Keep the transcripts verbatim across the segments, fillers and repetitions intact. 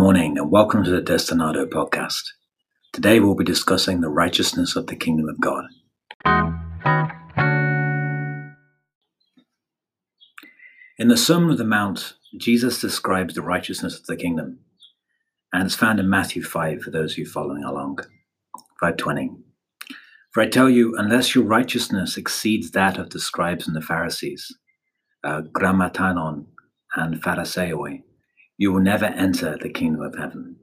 morning and welcome to the Destinado podcast. Today we'll be discussing the righteousness of the kingdom of God. In the Sermon on the Mount, Jesus describes the righteousness of the kingdom, and it's found in Matthew five for those of you following along, five twenty. For I tell you, unless your righteousness exceeds that of the scribes and the Pharisees, uh, Grammatanon and Phariseeoi, you will never enter the kingdom of heaven.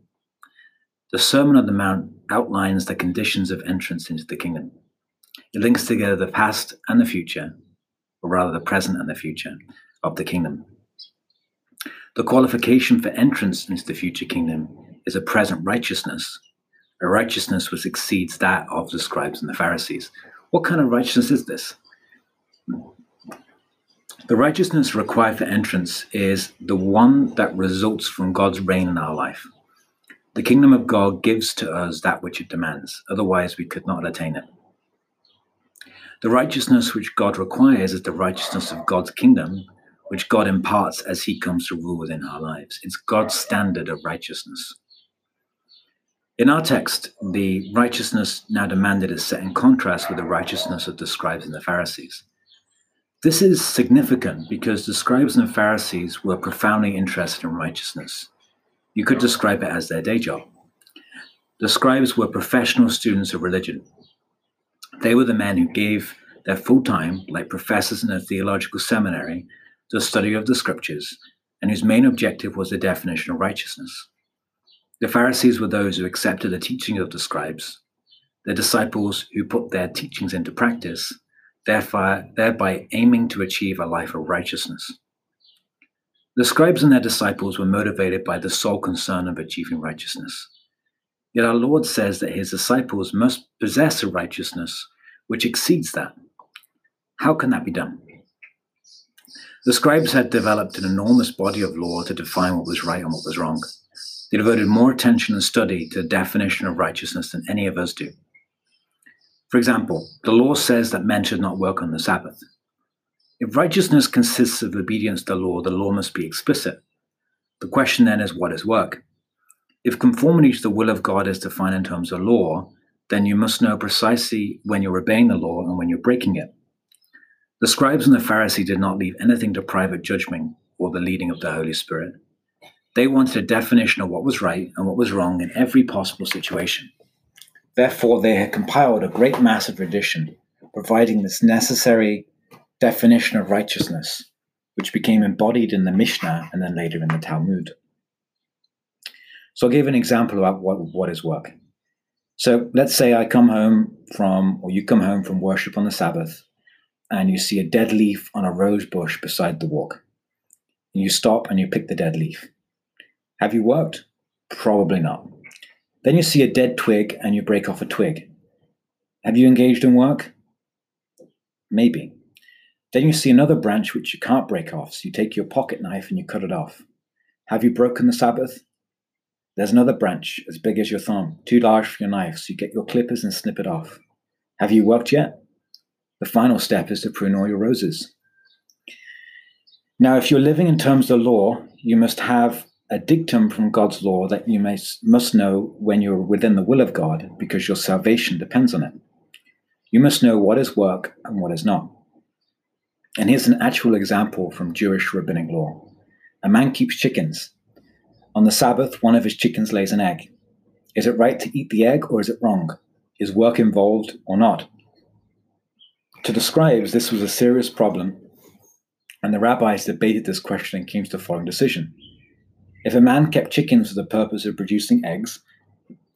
The Sermon on the Mount outlines the conditions of entrance into the kingdom. It links together the past and the future, or rather the present and the future, of the kingdom. The qualification for entrance into the future kingdom is a present righteousness, a righteousness which exceeds that of the scribes and the Pharisees. What kind of righteousness is this? The righteousness required for entrance is the one that results from God's reign in our life. The kingdom of God gives to us that which it demands, otherwise we could not attain it. The righteousness which God requires is the righteousness of God's kingdom, which God imparts as he comes to rule within our lives. It's God's standard of righteousness. In our text, the righteousness now demanded is set in contrast with the righteousness of the scribes and the Pharisees. This is significant because the scribes and the Pharisees were profoundly interested in righteousness. You could describe it as their day job. The scribes were professional students of religion. They were the men who gave their full time, like professors in a theological seminary, to the study of the scriptures, and whose main objective was the definition of righteousness. The Pharisees were those who accepted the teaching of the scribes, their disciples who put their teachings into practice, Thereby, thereby aiming to achieve a life of righteousness. The scribes and their disciples were motivated by the sole concern of achieving righteousness. Yet our Lord says that his disciples must possess a righteousness which exceeds that. How can that be done? The scribes had developed an enormous body of law to define what was right and what was wrong. They devoted more attention and study to the definition of righteousness than any of us do. For example, the law says that men should not work on the Sabbath. If righteousness consists of obedience to the law, the law must be explicit. The question then is, what is work? If conformity to the will of God is defined in terms of law, then you must know precisely when you're obeying the law and when you're breaking it. The scribes and the Pharisees did not leave anything to private judgment or the leading of the Holy Spirit. They wanted a definition of what was right and what was wrong in every possible situation. Therefore, they had compiled a great mass of tradition, providing this necessary definition of righteousness, which became embodied in the Mishnah and then later in the Talmud. So I'll give an example about what, what is work. So let's say I come home from, or you come home from worship on the Sabbath, and you see a dead leaf on a rose bush beside the walk. And you stop and you pick the dead leaf. Have you worked? Probably not. Then you see a dead twig and you break off a twig. Have you engaged in work? Maybe. Then you see another branch which you can't break off, so you take your pocket knife and you cut it off. Have you broken the Sabbath? There's another branch as big as your thumb, too large for your knife, so you get your clippers and snip it off. Have you worked yet? The final step is to prune all your roses. Now, if you're living in terms of law, you must have a dictum from God's law that you may, must know when you're within the will of God, because your salvation depends on it. You must know what is work and what is not. And here's an actual example from Jewish rabbinic law. A man keeps chickens. On the Sabbath, one of his chickens lays an egg. Is it right to eat the egg or is it wrong? Is work involved or not? To the scribes, this was a serious problem, and the rabbis debated this question and came to the following decision. If a man kept chickens for the purpose of producing eggs,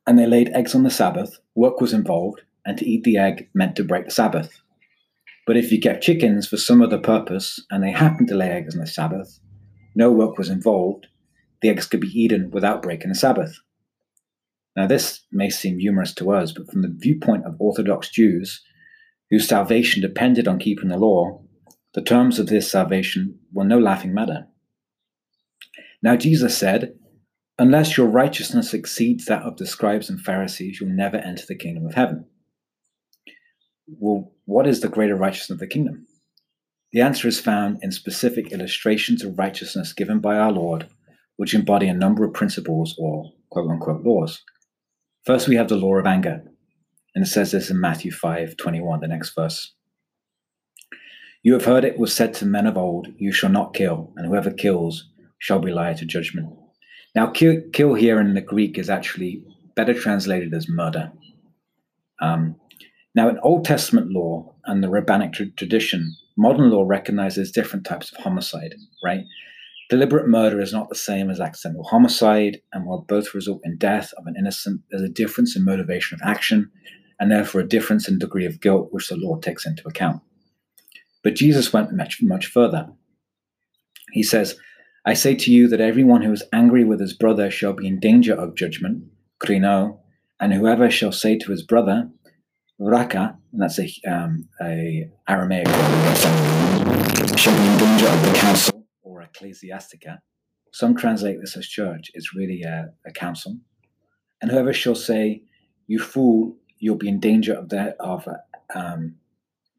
and they laid eggs on the Sabbath, work was involved, and to eat the egg meant to break the Sabbath. But if you kept chickens for some other purpose, and they happened to lay eggs on the Sabbath, no work was involved, the eggs could be eaten without breaking the Sabbath. Now this may seem humorous to us, but from the viewpoint of Orthodox Jews, whose salvation depended on keeping the law, the terms of this salvation were no laughing matter. Now Jesus said, unless your righteousness exceeds that of the scribes and Pharisees, you'll never enter the kingdom of heaven. Well, what is the greater righteousness of the kingdom? The answer is found in specific illustrations of righteousness given by our Lord, which embody a number of principles or quote-unquote laws. First, we have the law of anger, and it says this in Matthew five twenty-one, the next verse. You have heard it was said to men of old, you shall not kill, and whoever kills shall be liable to judgment. Now, kill, kill here in the Greek is actually better translated as murder. Um, now, in Old Testament law and the rabbinic tra- tradition, modern law recognizes different types of homicide, right? Deliberate murder is not the same as accidental homicide, and while both result in death of an innocent, there's a difference in motivation of action, and therefore a difference in degree of guilt, which the law takes into account. But Jesus went much, much further. He says, I say to you that everyone who is angry with his brother shall be in danger of judgment, krino, and whoever shall say to his brother, Raka, and that's a, um, a Aramaic word, shall be in danger of the council, or ecclesiastica. Some translate this as church. It's really a, a council. And whoever shall say, you fool, you'll be in danger of, the, of um,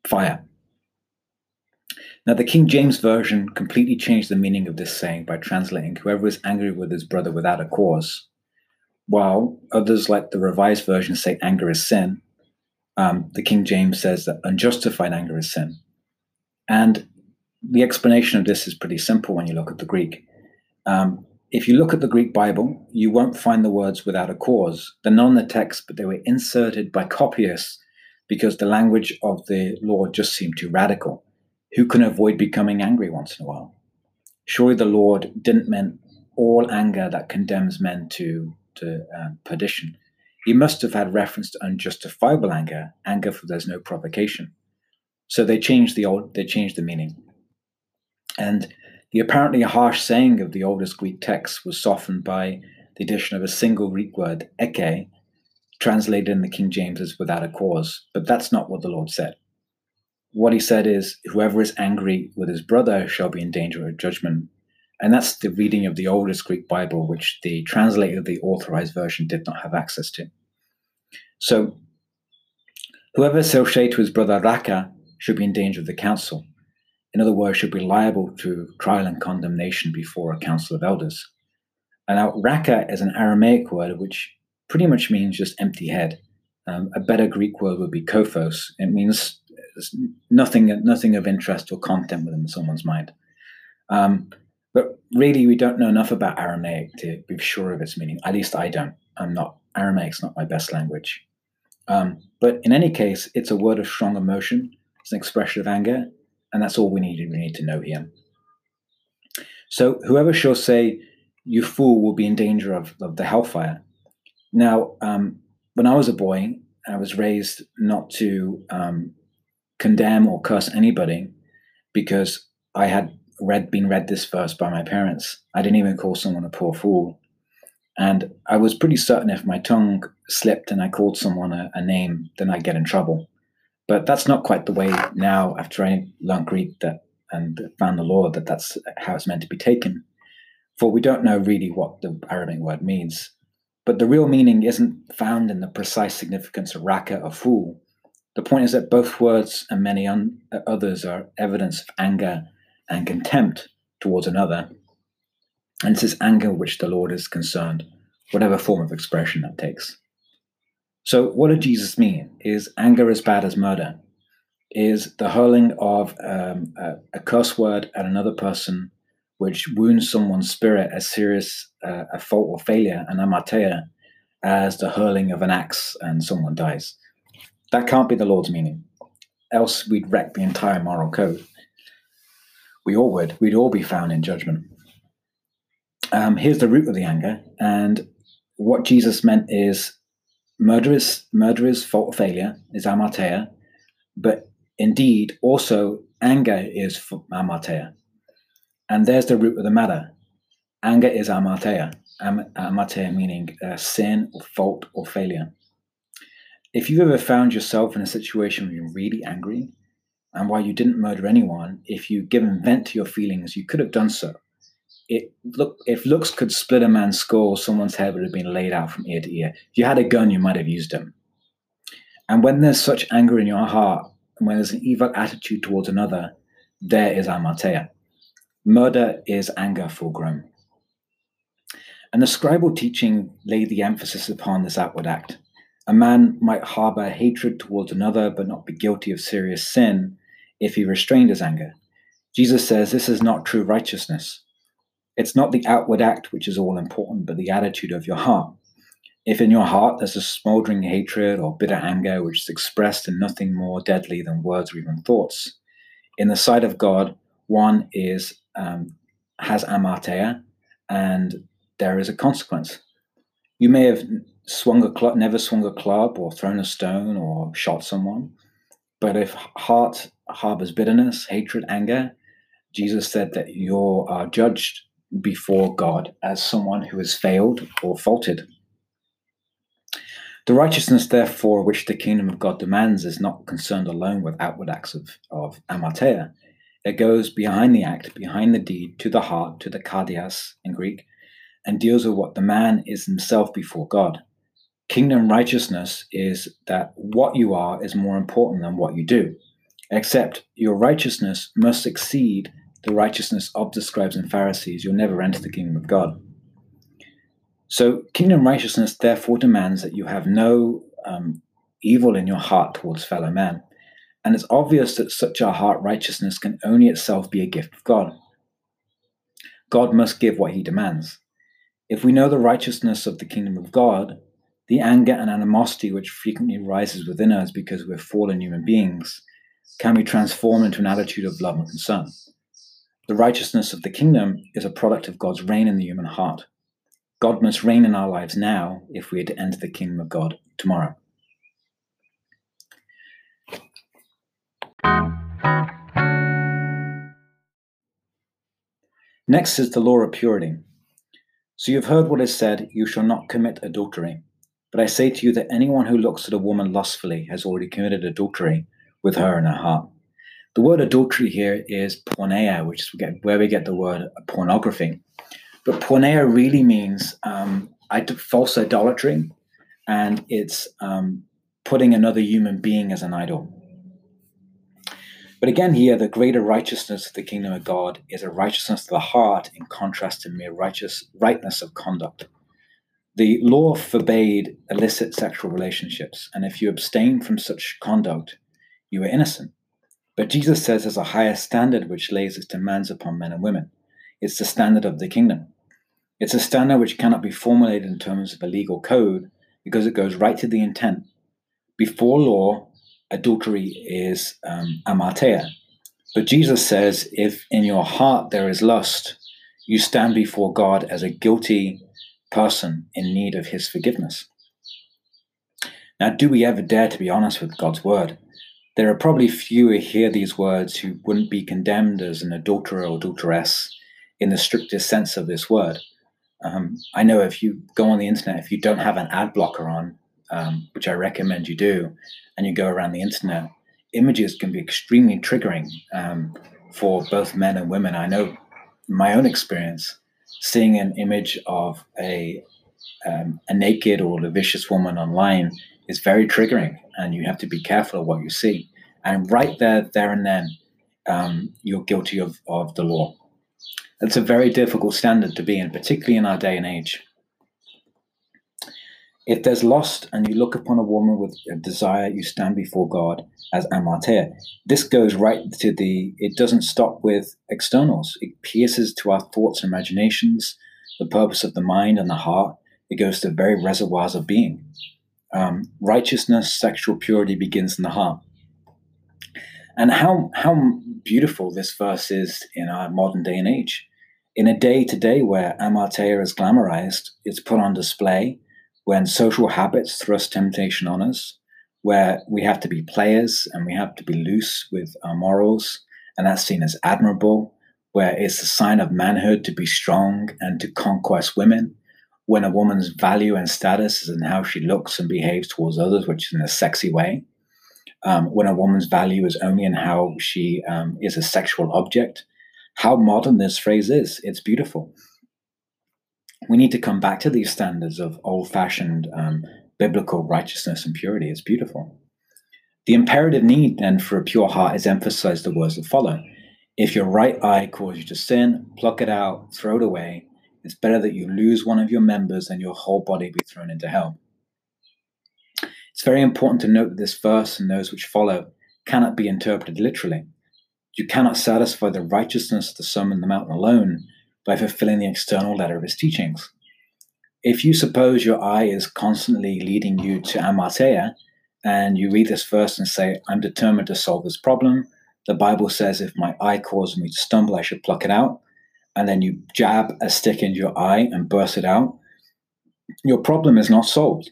fire. Now, the King James Version completely changed the meaning of this saying by translating whoever is angry with his brother without a cause, while others like the Revised Version say anger is sin. Um, the King James says that unjustified anger is sin. And the explanation of this is pretty simple when you look at the Greek. Um, if you look at the Greek Bible, you won't find the words without a cause. They're not in the text, but they were inserted by copyists because the language of the law just seemed too radical. Who can avoid becoming angry once in a while? Surely the Lord didn't mean all anger that condemns men to, to uh, perdition. He must have had reference to unjustifiable anger, anger for there's no provocation. So they changed the old, they changed the meaning. And the apparently harsh saying of the oldest Greek text was softened by the addition of a single Greek word, eke, translated in the King James as without a cause. But that's not what the Lord said. What he said is, whoever is angry with his brother shall be in danger of judgment. And that's the reading of the oldest Greek Bible, which the translator of the Authorized Version did not have access to. So, whoever shall say to his brother Raka should be in danger of the council. In other words, should be liable to trial and condemnation before a council of elders. And now, Raka is an Aramaic word, which pretty much means just empty head. Um, a better Greek word would be kophos. It means There's nothing, nothing of interest or content within someone's mind. Um, but really, we don't know enough about Aramaic to be sure of its meaning. At least I don't. I'm not. Aramaic's not my best language. Um, but in any case, it's a word of strong emotion. It's an expression of anger. And that's all we need, we need to know here. So whoever shall say, you fool, will be in danger of, of the hellfire. Now, um, when I was a boy, I was raised not to... Um, condemn or curse anybody because I had read been read this verse by my parents. I didn't even call someone a poor fool. And I was pretty certain if my tongue slipped and I called someone a, a name, then I'd get in trouble. But that's not quite the way now after I learned Greek that and found the law that that's how it's meant to be taken. For we don't know really what the Arabic word means. But the real meaning isn't found in the precise significance of raka or fool. The point is that both words and many un- others are evidence of anger and contempt towards another. And it's this anger which the Lord is concerned, whatever form of expression that takes. So what did Jesus mean? Is anger as bad as murder? Is the hurling of um, a, a curse word at another person which wounds someone's spirit as serious uh, a fault or failure, an amateia, as the hurling of an axe and someone dies? That can't be the Lord's meaning, else we'd wreck the entire moral code. We all would. We'd all be found in judgment. Um, here's the root of the anger, and what Jesus meant is murder is, murder is fault or failure, is amartia, but indeed also anger is amartia. And there's the root of the matter. Anger is amartia, Am- amartia meaning uh, sin or fault or failure. If you've ever found yourself in a situation where you're really angry, and while you didn't murder anyone, if you've given vent to your feelings, you could have done so. It look if looks could split a man's skull, someone's head would have been laid out from ear to ear. If you had a gun, you might have used them. And when there's such anger in your heart, and when there's an evil attitude towards another, there is amartia. Murder is anger full grown. And the scribal teaching laid the emphasis upon this outward act. A man might harbor hatred towards another, but not be guilty of serious sin if he restrained his anger. Jesus says this is not true righteousness. It's not the outward act which is all important, but the attitude of your heart. If in your heart there's a smoldering hatred or bitter anger which is expressed in nothing more deadly than words or even thoughts, in the sight of God, one is um, has amartia, and there is a consequence. You may have swung a club, never swung a club or thrown a stone or shot someone, but if heart harbors bitterness, hatred, anger, Jesus said that you are judged before God as someone who has failed or faulted. The righteousness, therefore, which the kingdom of God demands is not concerned alone with outward acts of, of amartia. It goes behind the act, behind the deed, to the heart, to the kardias in Greek, and deals with what the man is himself before God. Kingdom righteousness is that what you are is more important than what you do, except your righteousness must exceed the righteousness of the scribes and Pharisees. You'll never enter the kingdom of God. So kingdom righteousness therefore demands that you have no um, evil in your heart towards fellow man. And it's obvious that such a heart righteousness can only itself be a gift of God. God must give what he demands. If we know the righteousness of the kingdom of God, the anger and animosity which frequently rises within us because we're fallen human beings can be transformed into an attitude of love and concern. The righteousness of the kingdom is a product of God's reign in the human heart. God must reign in our lives now if we are to enter the kingdom of God tomorrow. Next is the law of purity. So you've heard what is said, you shall not commit adultery. But I say to you that anyone who looks at a woman lustfully has already committed adultery with her in her heart. The word adultery here is porneia, which is where we get the word pornography. But porneia really means um, false idolatry, and it's um, putting another human being as an idol. But again here, the greater righteousness of the kingdom of God is a righteousness of the heart in contrast to mere righteous rightness of conduct. The law forbade illicit sexual relationships, and if you abstain from such conduct, you are innocent. But Jesus says there's a higher standard which lays its demands upon men and women. It's the standard of the kingdom. It's a standard which cannot be formulated in terms of a legal code because it goes right to the intent. Before law, adultery is um, amartia. But Jesus says, if in your heart there is lust, you stand before God as a guilty person in need of his forgiveness. Now, do we ever dare to be honest with God's word? There are probably few who hear these words who wouldn't be condemned as an adulterer or adulteress in the strictest sense of this word. Um, I know if you go on the internet, if you don't have an ad blocker on, Um, which I recommend you do, and you go around the internet, images can be extremely triggering um, for both men and women. I know in my own experience, seeing an image of a, um, a naked or lascivious woman online is very triggering, and you have to be careful of what you see. And right there, there and then, um, you're guilty of, of the law. It's a very difficult standard to be in, particularly in our day and age. If there's lust and you look upon a woman with a desire, you stand before God as amartia. This goes right to the, it doesn't stop with externals. It pierces to our thoughts and imaginations, the purpose of the mind and the heart. It goes to the very reservoirs of being. Um, righteousness, sexual purity begins in the heart. And how, how beautiful this verse is in our modern day and age. In a day today where amartia is glamorized, it's put on display, when social habits thrust temptation on us, where we have to be players and we have to be loose with our morals, and that's seen as admirable, where it's a sign of manhood to be strong and to conquest women, when a woman's value and status is in how she looks and behaves towards others, which is in a sexy way, um, when a woman's value is only in how she um, is a sexual object. How modern this phrase is, it's beautiful. We need to come back to these standards of old-fashioned um, biblical righteousness and purity. It's beautiful. The imperative need, then, for a pure heart is emphasized the words that follow. If your right eye causes you to sin, pluck it out, throw it away. It's better that you lose one of your members than your whole body be thrown into hell. It's very important to note that this verse and those which follow cannot be interpreted literally. You cannot satisfy the righteousness of the Sermon on the Mount alone by fulfilling the external letter of its teachings. If you suppose your eye is constantly leading you to amartia, and you read this verse and say, I'm determined to solve this problem, the Bible says if my eye causes me to stumble, I should pluck it out, and then you jab a stick into your eye and burst it out, your problem is not solved.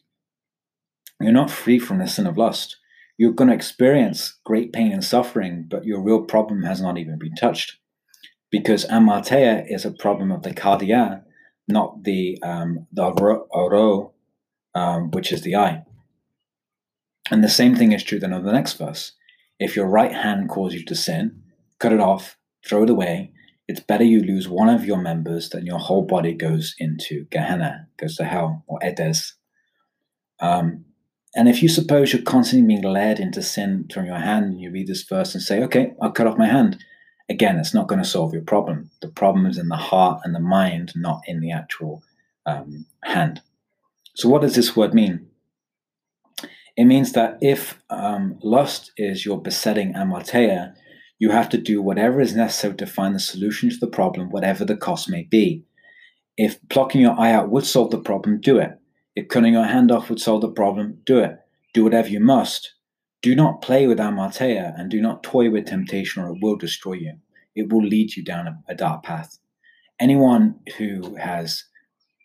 You're not free from the sin of lust. You're going to experience great pain and suffering, but your real problem has not even been touched, because amartia is a problem of the cardia, not the um, the oro, um, which is the eye. And the same thing is true then of the next verse. If your right hand causes you to sin, cut it off, throw it away. It's better you lose one of your members than your whole body goes into Gehenna, goes to hell, or Edes. Um, and if you suppose you're constantly being led into sin from your hand, and you read this verse and say, okay, I'll cut off my hand. Again, it's not going to solve your problem. The problem is in the heart and the mind, not in the actual um, hand. So what does this word mean? It means that if um, lust is your besetting amartia, you have to do whatever is necessary to find the solution to the problem, whatever the cost may be. If plucking your eye out would solve the problem, do it. If cutting your hand off would solve the problem, do it. Do whatever you must. Do not play with amartia, and do not toy with temptation, or it will destroy you. It will lead you down a, a dark path. Anyone who has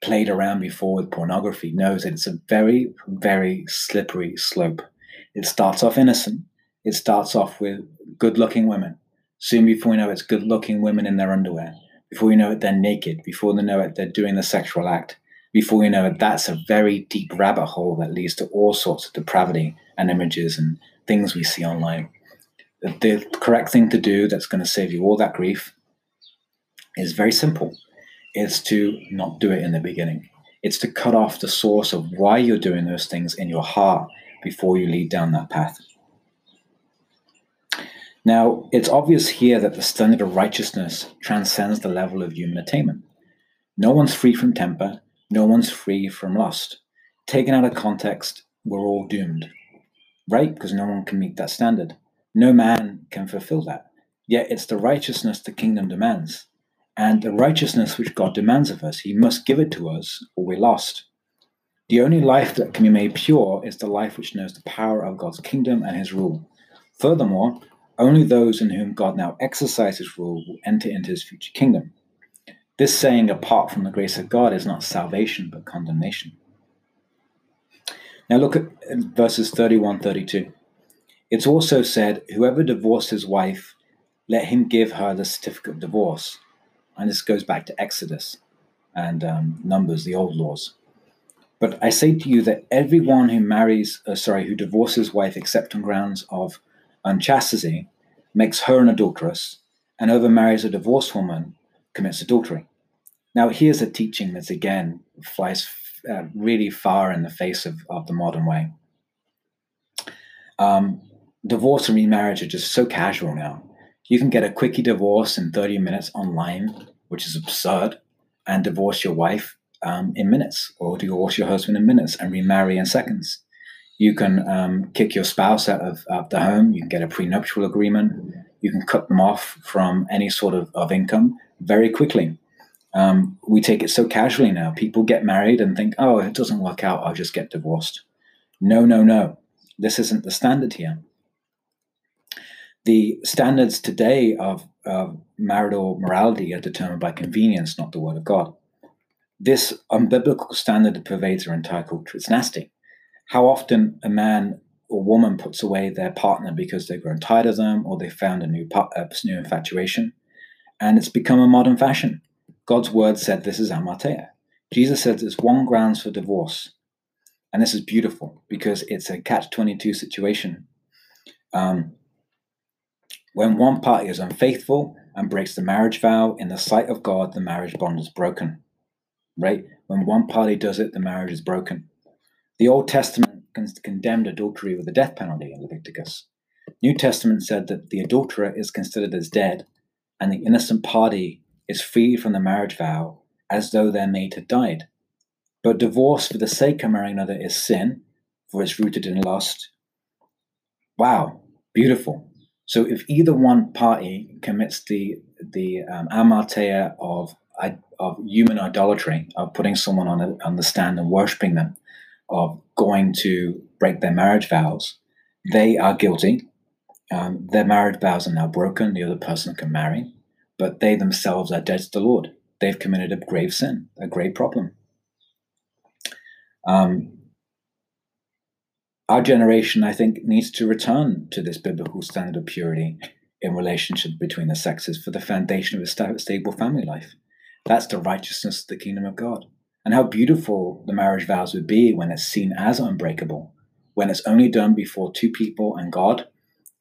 played around before with pornography knows that it's a very, very slippery slope. It starts off innocent. It starts off with good-looking women. Soon before you know it, it's good-looking women in their underwear. Before you know it, they're naked. Before you know it, they're doing the sexual act. Before you know it, that's a very deep rabbit hole that leads to all sorts of depravity and images and things we see online. The correct thing to do that's going to save you all that grief is very simple. It's to not do it in the beginning. It's to cut off the source of why you're doing those things in your heart before you lead down that path. Now, it's obvious here that the standard of righteousness transcends the level of human attainment. No one's free from temper. No one's free from lust. Taken out of context, we're all doomed, right? Because no one can meet that standard. No man can fulfill that. Yet it's the righteousness the kingdom demands, and the righteousness which God demands of us. He must give it to us, or we're lost. The only life that can be made pure is the life which knows the power of God's kingdom and his rule. Furthermore, only those in whom God now exercises rule will enter into his future kingdom. This saying, apart from the grace of God, is not salvation, but condemnation. Now look at verses thirty-one, thirty-two. It's also said, whoever divorced his wife, let him give her the certificate of divorce. And this goes back to Exodus and um, Numbers, the old laws. But I say to you that everyone who marries, uh, sorry, who divorces his wife except on grounds of unchastity, makes her an adulteress, and whoever marries a divorced woman commits adultery. Now, here's a teaching that's, again, flies uh, really far in the face of, of the modern way. Um, divorce and remarriage are just so casual now. You can get a quickie divorce in thirty minutes online, which is absurd, and divorce your wife um, in minutes, or divorce your husband in minutes and remarry in seconds. You can um, kick your spouse out of, out of the home. You can get a prenuptial agreement. You can cut them off from any sort of, of income very quickly. Um, we take it so casually now. People get married and think, oh, if it doesn't work out, I'll just get divorced. No, no, no. This isn't the standard here. The standards today of, of marital morality are determined by convenience, not the word of God. This unbiblical standard pervades our entire culture. It's nasty. How often a man or woman puts away their partner because they've grown tired of them, or they found a new, a new infatuation. And it's become a modern fashion. God's word said this is amartia. Jesus said there's one grounds for divorce. And this is beautiful because it's a catch twenty-two situation. Um, when one party is unfaithful and breaks the marriage vow, in the sight of God, the marriage bond is broken. Right? When one party does it, the marriage is broken. The Old Testament condemned adultery with the death penalty in Leviticus. New Testament said that the adulterer is considered as dead, and the innocent party is freed from the marriage vow as though their mate had died. But divorce for the sake of marrying another is sin, for it's rooted in lust. Wow, beautiful. So if either one party commits the the um, amartia of of human idolatry, of putting someone on a, on the stand and worshiping them, of going to break their marriage vows, they are guilty. Um, their marriage vows are now broken. The other person can marry, but they themselves are dead to the Lord. They've committed a grave sin, a grave problem. Um, our generation, I think, needs to return to this biblical standard of purity in relationship between the sexes for the foundation of a stable family life. That's the righteousness of the kingdom of God. And how beautiful the marriage vows would be when it's seen as unbreakable, when it's only done before two people and God,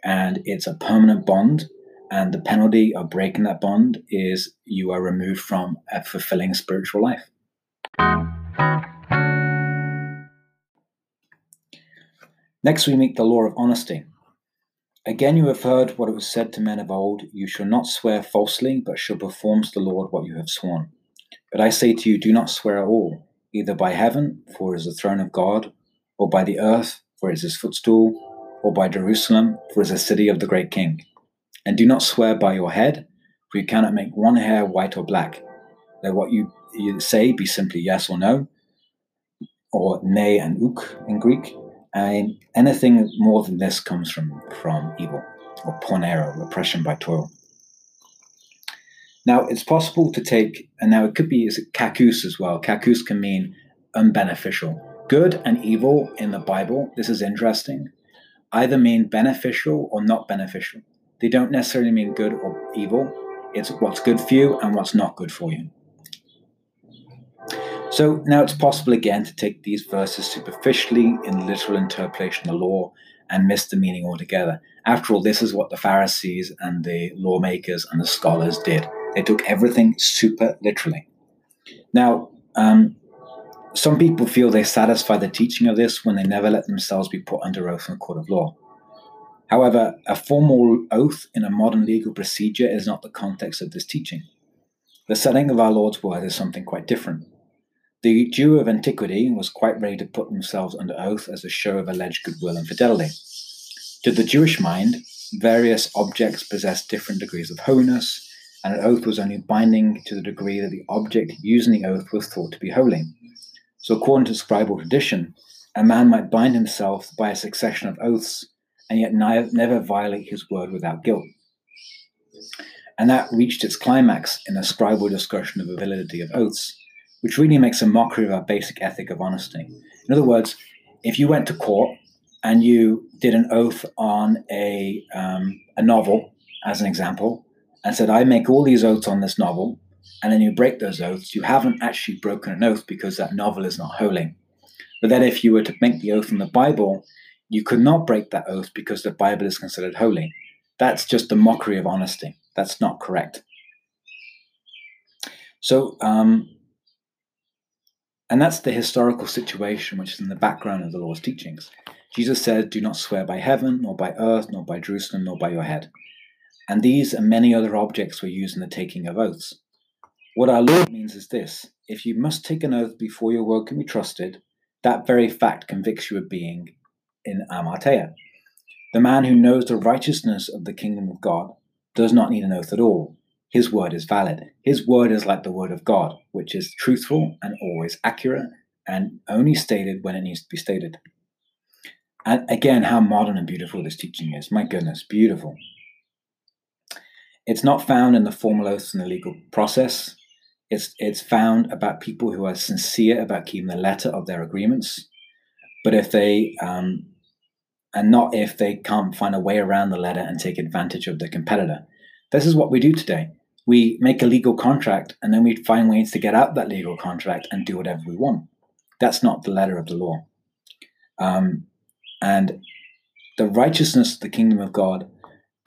and it's a permanent bond, and the penalty of breaking that bond is you are removed from a fulfilling spiritual life. Next, we meet the law of honesty. Again, you have heard what it was said to men of old, you shall not swear falsely, but shall perform to the Lord what you have sworn. But I say to you, do not swear at all, either by heaven, for it is the throne of God, or by the earth, for it is his footstool, or by Jerusalem, for it is the city of the great king. And do not swear by your head, for you cannot make one hair white or black. Let what you, you say be simply yes or no, or ne and uk in Greek. And anything more than this comes from, from evil, or ponero, oppression by toil. Now, it's possible to take, and now it could be is it kakos as well. Kakos can mean unbeneficial. Good and evil in the Bible, this is interesting, either mean beneficial or not beneficial. They don't necessarily mean good or evil. It's what's good for you and what's not good for you. So now it's possible again to take these verses superficially in literal interpretation of the law and miss the meaning altogether. After all, this is what the Pharisees and the lawmakers and the scholars did. They took everything super literally. Now, um, some people feel they satisfy the teaching of this when they never let themselves be put under oath in a court of law. However, a formal oath in a modern legal procedure is not the context of this teaching. The setting of our Lord's word is something quite different. The Jew of antiquity was quite ready to put themselves under oath as a show of alleged goodwill and fidelity. To the Jewish mind, various objects possessed different degrees of holiness, and an oath was only binding to the degree that the object using the oath was thought to be holy. So according to scribal tradition, a man might bind himself by a succession of oaths, and yet never violate his word without guilt. And that reached its climax in a scribal discussion of the validity of oaths, which really makes a mockery of our basic ethic of honesty. In other words, if you went to court and you did an oath on a um, a novel, as an example, and said, I make all these oaths on this novel, and then you break those oaths, you haven't actually broken an oath because that novel is not holy. But then if you were to make the oath in the Bible, you could not break that oath because the Bible is considered holy. That's just a mockery of honesty. That's not correct. So, um, And that's the historical situation which is in the background of the law's teachings. Jesus said, do not swear by heaven, nor by earth, nor by Jerusalem, nor by your head. And these and many other objects were used in the taking of oaths. What our Lord means is this: if you must take an oath before your word can be trusted, that very fact convicts you of being in amartia. The man who knows the righteousness of the kingdom of God does not need an oath at all. His word is valid. His word is like the word of God, which is truthful and always accurate and only stated when it needs to be stated. And again, how modern and beautiful this teaching is. My goodness, beautiful. It's not found in the formal oaths in the legal process. It's, it's found about people who are sincere about keeping the letter of their agreements. But if they, um, and not if they can't find a way around the letter and take advantage of the competitor. This is what we do today. We make a legal contract and then we find ways to get out that legal contract and do whatever we want. That's not the letter of the law. Um, and the righteousness of the kingdom of God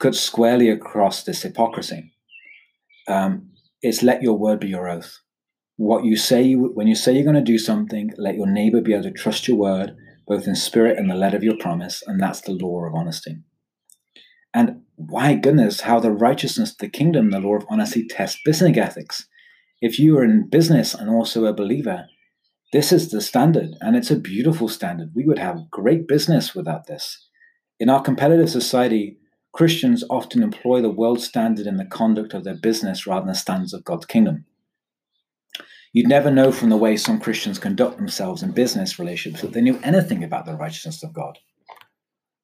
cuts squarely across this hypocrisy. Um, it's let your word be your oath. What you say, you, when you say you're going to do something, let your neighbor be able to trust your word, both in spirit and the letter of your promise. And that's the law of honesty. And my goodness, how the righteousness of the kingdom, the law of honesty, tests business ethics. If you are in business and also a believer, this is the standard, and it's a beautiful standard. We would have great business without this. In our competitive society, Christians often employ the world standard in the conduct of their business rather than the standards of God's kingdom. You'd never know from the way some Christians conduct themselves in business relationships that they knew anything about the righteousness of God.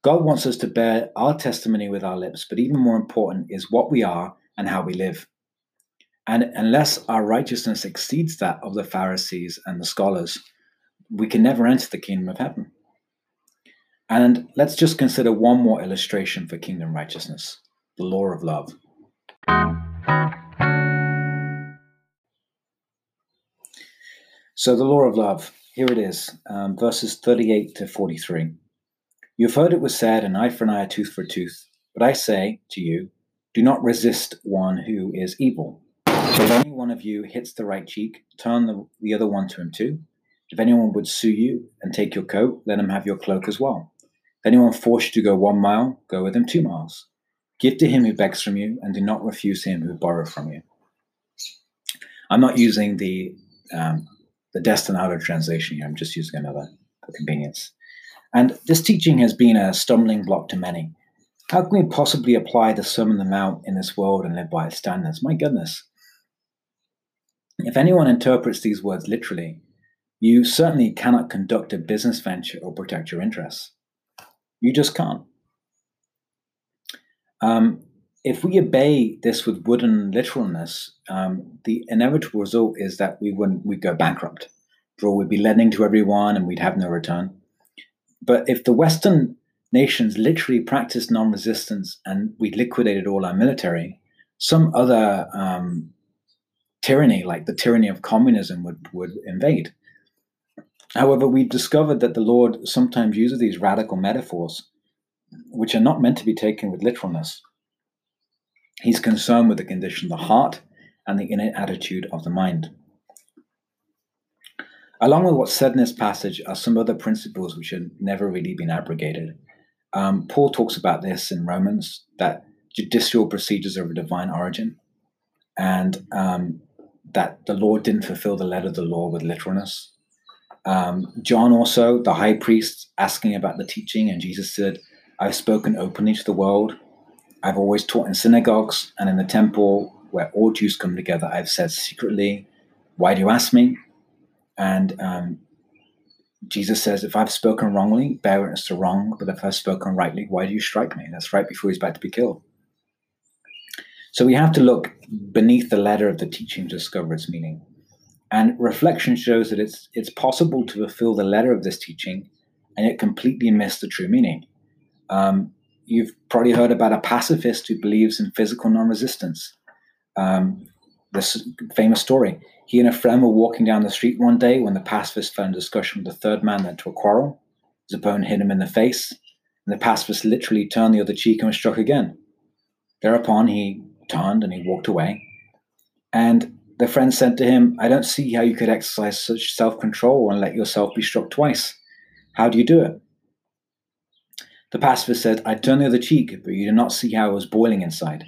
God wants us to bear our testimony with our lips, but even more important is what we are and how we live. And unless our righteousness exceeds that of the Pharisees and the scholars, we can never enter the kingdom of heaven. And let's just consider one more illustration for kingdom righteousness, the law of love. So the law of love, here it is, um, verses thirty-eight to forty-three. You've heard it was said, an eye for an eye, a tooth for a tooth. But I say to you, do not resist one who is evil. If any one of you hits the right cheek, turn the, the other one to him too. If anyone would sue you and take your coat, let him have your cloak as well. If anyone forced you to go one mile, go with him two miles. Give to him who begs from you, and do not refuse him who borrows from you. I'm not using the um, the Destinado translation here. I'm just using another for convenience. And this teaching has been a stumbling block to many. How can we possibly apply the Sermon on the Mount in this world and live by its standards? My goodness. If anyone interprets these words literally, you certainly cannot conduct a business venture or protect your interests. You just can't. Um, if we obey this with wooden literalness, um, the inevitable result is that we wouldn't, we'd go bankrupt. For we'd be lending to everyone and we'd have no return. But if the Western nations literally practiced non-resistance and we liquidated all our military, some other um, tyranny, like the tyranny of communism, would, would invade. However, we've discovered that the Lord sometimes uses these radical metaphors, which are not meant to be taken with literalness. He's concerned with the condition of the heart and the inner attitude of the mind. Along with what's said in this passage are some other principles which have never really been abrogated. Um, Paul talks about this in Romans, that judicial procedures are of a divine origin, and um, that the Lord didn't fulfill the letter of the law with literalness. Um, John also, the high priest, asking about the teaching, and Jesus said, I've spoken openly to the world. I've always taught in synagogues and in the temple where all Jews come together. I've said secretly, why do you ask me? And um, Jesus says, if I've spoken wrongly, bear witness to wrong, but if I've spoken rightly, why do you strike me? That's right before he's about to be killed. So we have to look beneath the letter of the teaching to discover its meaning. And reflection shows that it's it's possible to fulfill the letter of this teaching and yet completely miss the true meaning. Um, you've probably heard about a pacifist who believes in physical non-resistance. Um, this famous story. He and a friend were walking down the street one day when the pacifist fell in discussion with the third man, led to a quarrel. His opponent hit him in the face, and the pacifist literally turned the other cheek and was struck again. Thereupon he turned and he walked away. And the friend said to him, I don't see how you could exercise such self-control and let yourself be struck twice. How do you do it? The pacifist said, I turned the other cheek, but you did not see how I was boiling inside.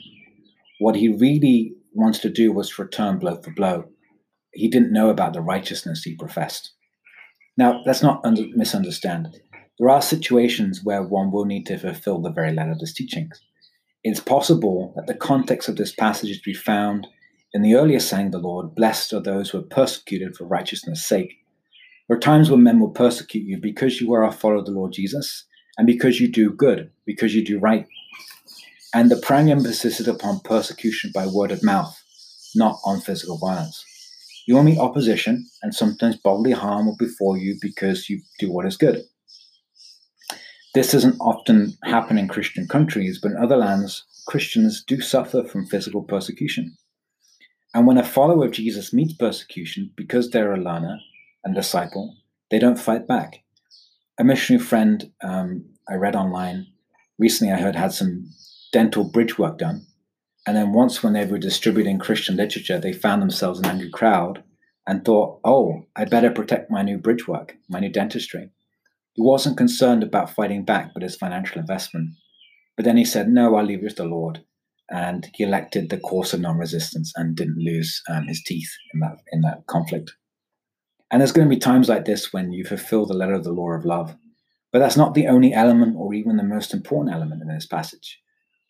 What he really wanted to do was to return blow for blow. He didn't know about the righteousness he professed. Now, let's not under- misunderstand. There are situations where one will need to fulfill the very letter of this teaching. It's possible that the context of this passage is to be found in the earlier saying, the Lord, blessed are those who are persecuted for righteousness' sake. There are times when men will persecute you because you are a follower of the Lord Jesus and because you do good, because you do right. And the prime emphasis is upon persecution by word of mouth, not on physical violence. You will meet opposition and sometimes bodily harm will befall you because you do what is good. This doesn't often happen in Christian countries, but in other lands, Christians do suffer from physical persecution. And when a follower of Jesus meets persecution, because they're a learner and disciple, they don't fight back. A missionary friend um, I read online recently, I heard, had some dental bridge work done. And then once when they were distributing Christian literature, they found themselves an angry crowd and thought, oh, I better protect my new bridge work, my new dentistry. He wasn't concerned about fighting back, but his financial investment. But then he said, no, I'll leave it to the Lord. and he elected the course of non-resistance and didn't lose um, his teeth in that in that conflict. And there's going to be times like this when you fulfill the letter of the law of love. But that's not the only element or even the most important element in this passage.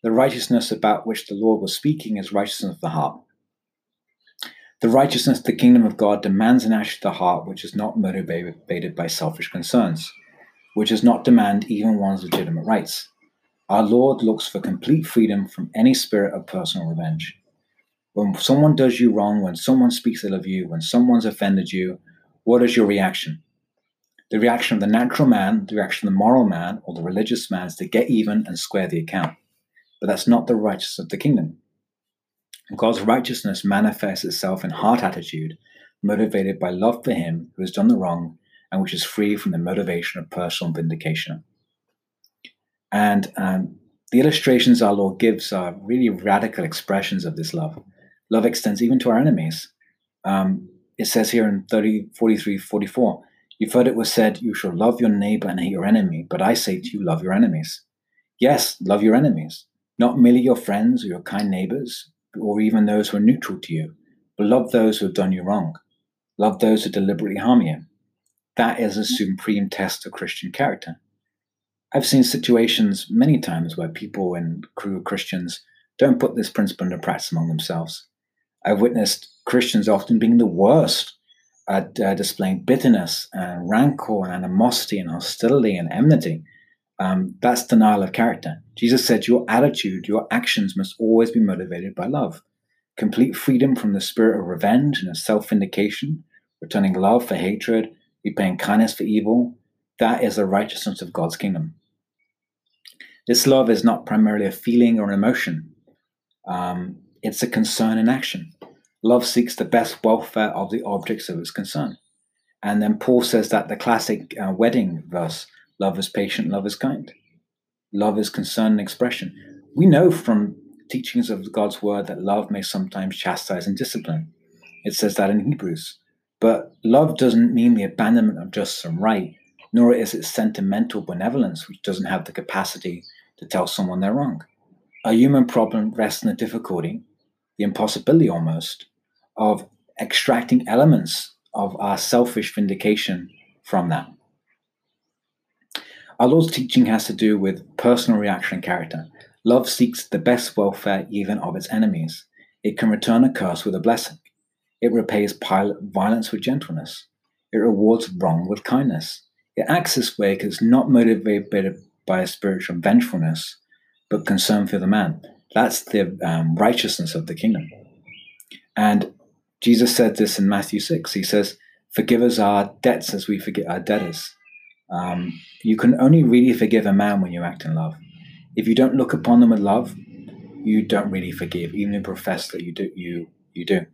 The righteousness about which the Lord was speaking is righteousness of the heart. The righteousness of the kingdom of God demands an action of the heart which is not motivated by selfish concerns, which does not demand even one's legitimate rights. Our Lord looks for complete freedom from any spirit of personal revenge. When someone does you wrong, when someone speaks ill of you, when someone's offended you, what is your reaction? The reaction of the natural man, the reaction of the moral man, or the religious man is to get even and square the account. But that's not the righteousness of the kingdom. God's righteousness manifests itself in heart attitude, motivated by love for him who has done the wrong and which is free from the motivation of personal vindication. And um, the illustrations our Lord gives are really radical expressions of this love. Love extends even to our enemies. Um, It says here in thirty, forty-three, forty-four, you've heard it was said, you shall love your neighbor and hate your enemy, but I say to you, love your enemies. Yes, love your enemies, not merely your friends or your kind neighbors, or even those who are neutral to you, but love those who have done you wrong. Love those who deliberately harm you. That is a supreme test of Christian character. I've seen situations many times where people and crew of Christians don't put this principle into practice among themselves. I've witnessed Christians often being the worst at uh, displaying bitterness and rancor and animosity and hostility and enmity. Um, that's denial of character. Jesus said your attitude, your actions must always be motivated by love. Complete freedom from the spirit of revenge and of self-vindication, returning love for hatred, repaying kindness for evil. That is the righteousness of God's kingdom. This love is not primarily a feeling or an emotion. Um, It's a concern in action. Love seeks the best welfare of the objects of its concern. And then Paul says that the classic uh, wedding verse, love is patient, love is kind. Love is concern and expression. We know from teachings of God's word that love may sometimes chastise and discipline. It says that in Hebrews. But love doesn't mean the abandonment of justice and right, nor is it sentimental benevolence, which doesn't have the capacity to tell someone they're wrong. A human problem rests in the difficulty, the impossibility almost, of extracting elements of our selfish vindication from that. Our Lord's teaching has to do with personal reaction and character. Love seeks the best welfare even of its enemies. It can return a curse with a blessing. It repays violence with gentleness. It rewards wrong with kindness. It acts this way because it's not motivated by a spiritual vengefulness, but concern for the man. That's the um, righteousness of the kingdom. And Jesus said this in Matthew six. He says, forgive us our debts as we forgive our debtors. Um, you can only really forgive a man when you act in love. If you don't look upon them with love, you don't really forgive, even if you profess that you do. You, you do.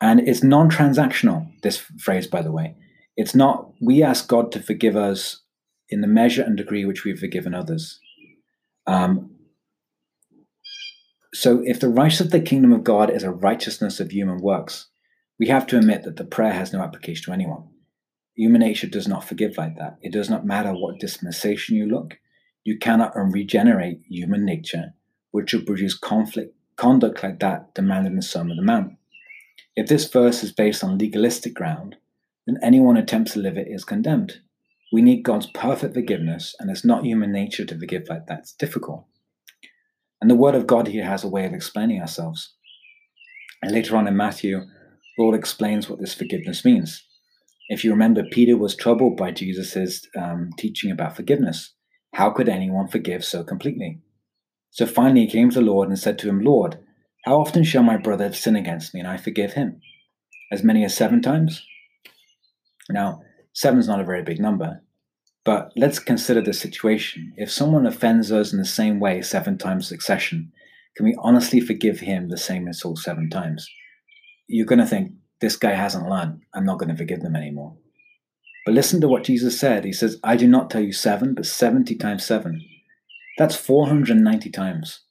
And it's non-transactional, this phrase, by the way. It's not, we ask God to forgive us in the measure and degree which we've forgiven others. Um, so if the righteousness of the kingdom of God is a righteousness of human works, we have to admit that the prayer has no application to anyone. Human nature does not forgive like that. It does not matter what dispensation you look. You cannot regenerate human nature, which will produce conflict, conduct like that demanded in the Sermon on the Mount. If this verse is based on legalistic ground, then anyone who attempts to live it is condemned. We need God's perfect forgiveness, and it's not human nature to forgive like that. It's difficult. And the word of God here has a way of explaining ourselves. And later on in Matthew, the Lord explains what this forgiveness means. If you remember, Peter was troubled by Jesus' um, teaching about forgiveness. How could anyone forgive so completely? So finally he came to the Lord and said to him, Lord, how often shall my brother sin against me and I forgive him? As many as seven times? Now, seven is not a very big number, but let's consider the situation. If someone offends us in the same way seven times succession, can we honestly forgive him the same insult seven times? You're going to think, this guy hasn't learned. I'm not going to forgive them anymore. But listen to what Jesus said. He says, I do not tell you seven, but seventy times seven. That's four hundred ninety times.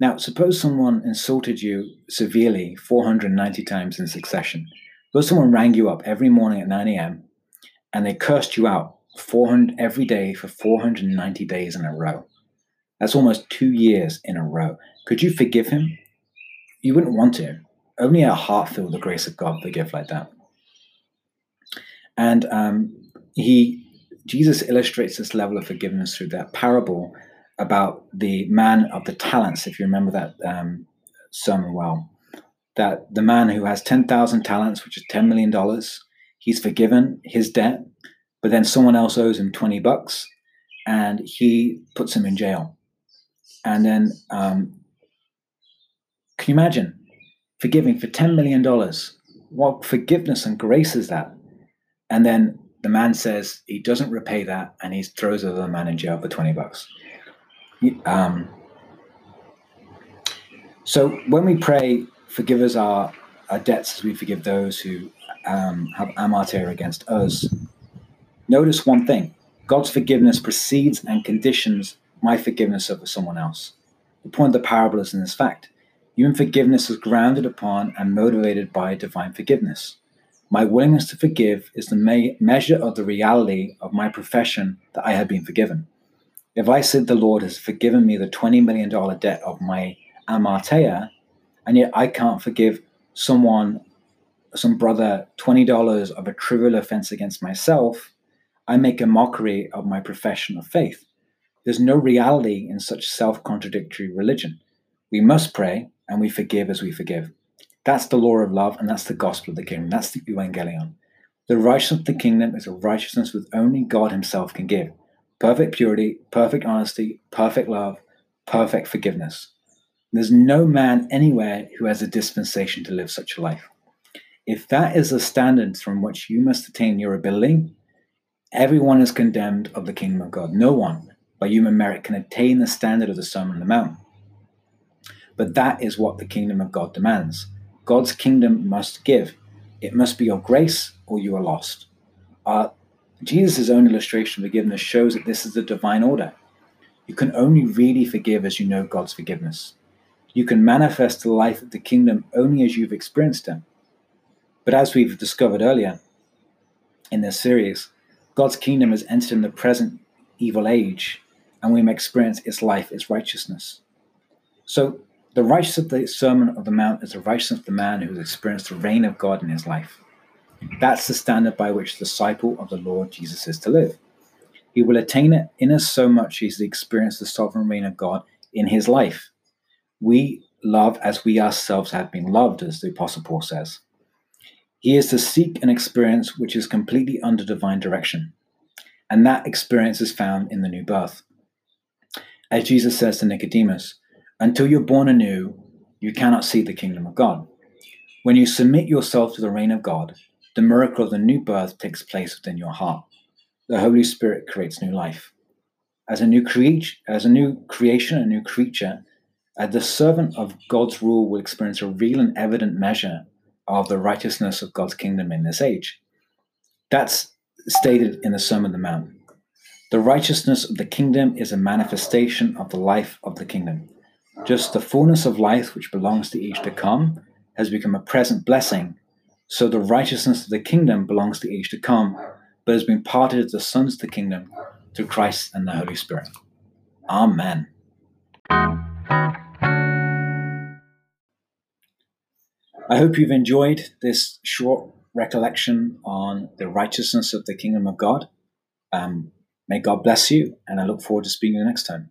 Now, suppose someone insulted you severely four hundred ninety times in succession. Suppose someone rang you up every morning at nine a.m., and they cursed you out four hundred every day for four hundred ninety days in a row. That's almost two years in a row. Could you forgive him? You wouldn't want to. Only a heart filled with the grace of God forgive like that. And um, he, Jesus illustrates this level of forgiveness through that parable about the man of the talents, if you remember that um, sermon well, that the man who has ten thousand talents, which is ten million dollars, he's forgiven his debt, but then someone else owes him twenty bucks, and he puts him in jail. And then, um, can you imagine forgiving for ten million dollars? What forgiveness and grace is that? And then the man says he doesn't repay that, and he throws the other man in jail for twenty bucks. Um, so when we pray, forgive us our, our debts as we forgive those who um, have amartia against us, notice one thing. God's forgiveness precedes and conditions my forgiveness over someone else. The point of the parable is in this fact. Human forgiveness is grounded upon and motivated by divine forgiveness. My willingness to forgive is the me- measure of the reality of my profession that I have been forgiven. If I said the Lord has forgiven me the twenty million dollars debt of my amartia, and yet I can't forgive someone, some brother, twenty dollars of a trivial offense against myself, I make a mockery of my profession of faith. There's no reality in such self-contradictory religion. We must pray, and we forgive as we forgive. That's the law of love, and that's the gospel of the kingdom. That's the evangelion. The righteousness of the kingdom is a righteousness which only God himself can give. Perfect purity, perfect honesty, perfect love, perfect forgiveness. There's no man anywhere who has a dispensation to live such a life. If that is the standard from which you must attain your ability, everyone is condemned of the kingdom of God. No one by human merit can attain the standard of the Sermon on the Mount. But that is what the kingdom of God demands. God's kingdom must give. It must be your grace or you are lost. Uh, Jesus' own illustration of forgiveness shows that this is the divine order. You can only really forgive as you know God's forgiveness. You can manifest the life of the kingdom only as you've experienced it. But as we've discovered earlier in this series, God's kingdom has entered in the present evil age, and we may experience its life, its righteousness. So the righteousness of the Sermon on the Mount is the righteousness of the man who has experienced the reign of God in his life. That's the standard by which the disciple of the Lord Jesus is to live. He will attain it in us so much as he experienced the sovereign reign of God in his life. We love as we ourselves have been loved, as the Apostle Paul says. He is to seek an experience which is completely under divine direction. And that experience is found in the new birth. As Jesus says to Nicodemus, until you're born anew, you cannot see the kingdom of God. When you submit yourself to the reign of God, the miracle of the new birth takes place within your heart. The Holy Spirit creates new life. As a new creature, as a new creation, a new creature, as the servant of God's rule will experience a real and evident measure of the righteousness of God's kingdom in this age. That's stated in the Sermon on the Mount. The righteousness of the kingdom is a manifestation of the life of the kingdom. Just the fullness of life which belongs to each to come has become a present blessing. So the righteousness of the kingdom belongs to each to come, but has been parted as the sons of the kingdom through Christ and the Holy Spirit. Amen. I hope you've enjoyed this short recollection on the righteousness of the kingdom of God. Um, may God bless you, and I look forward to speaking to you next time.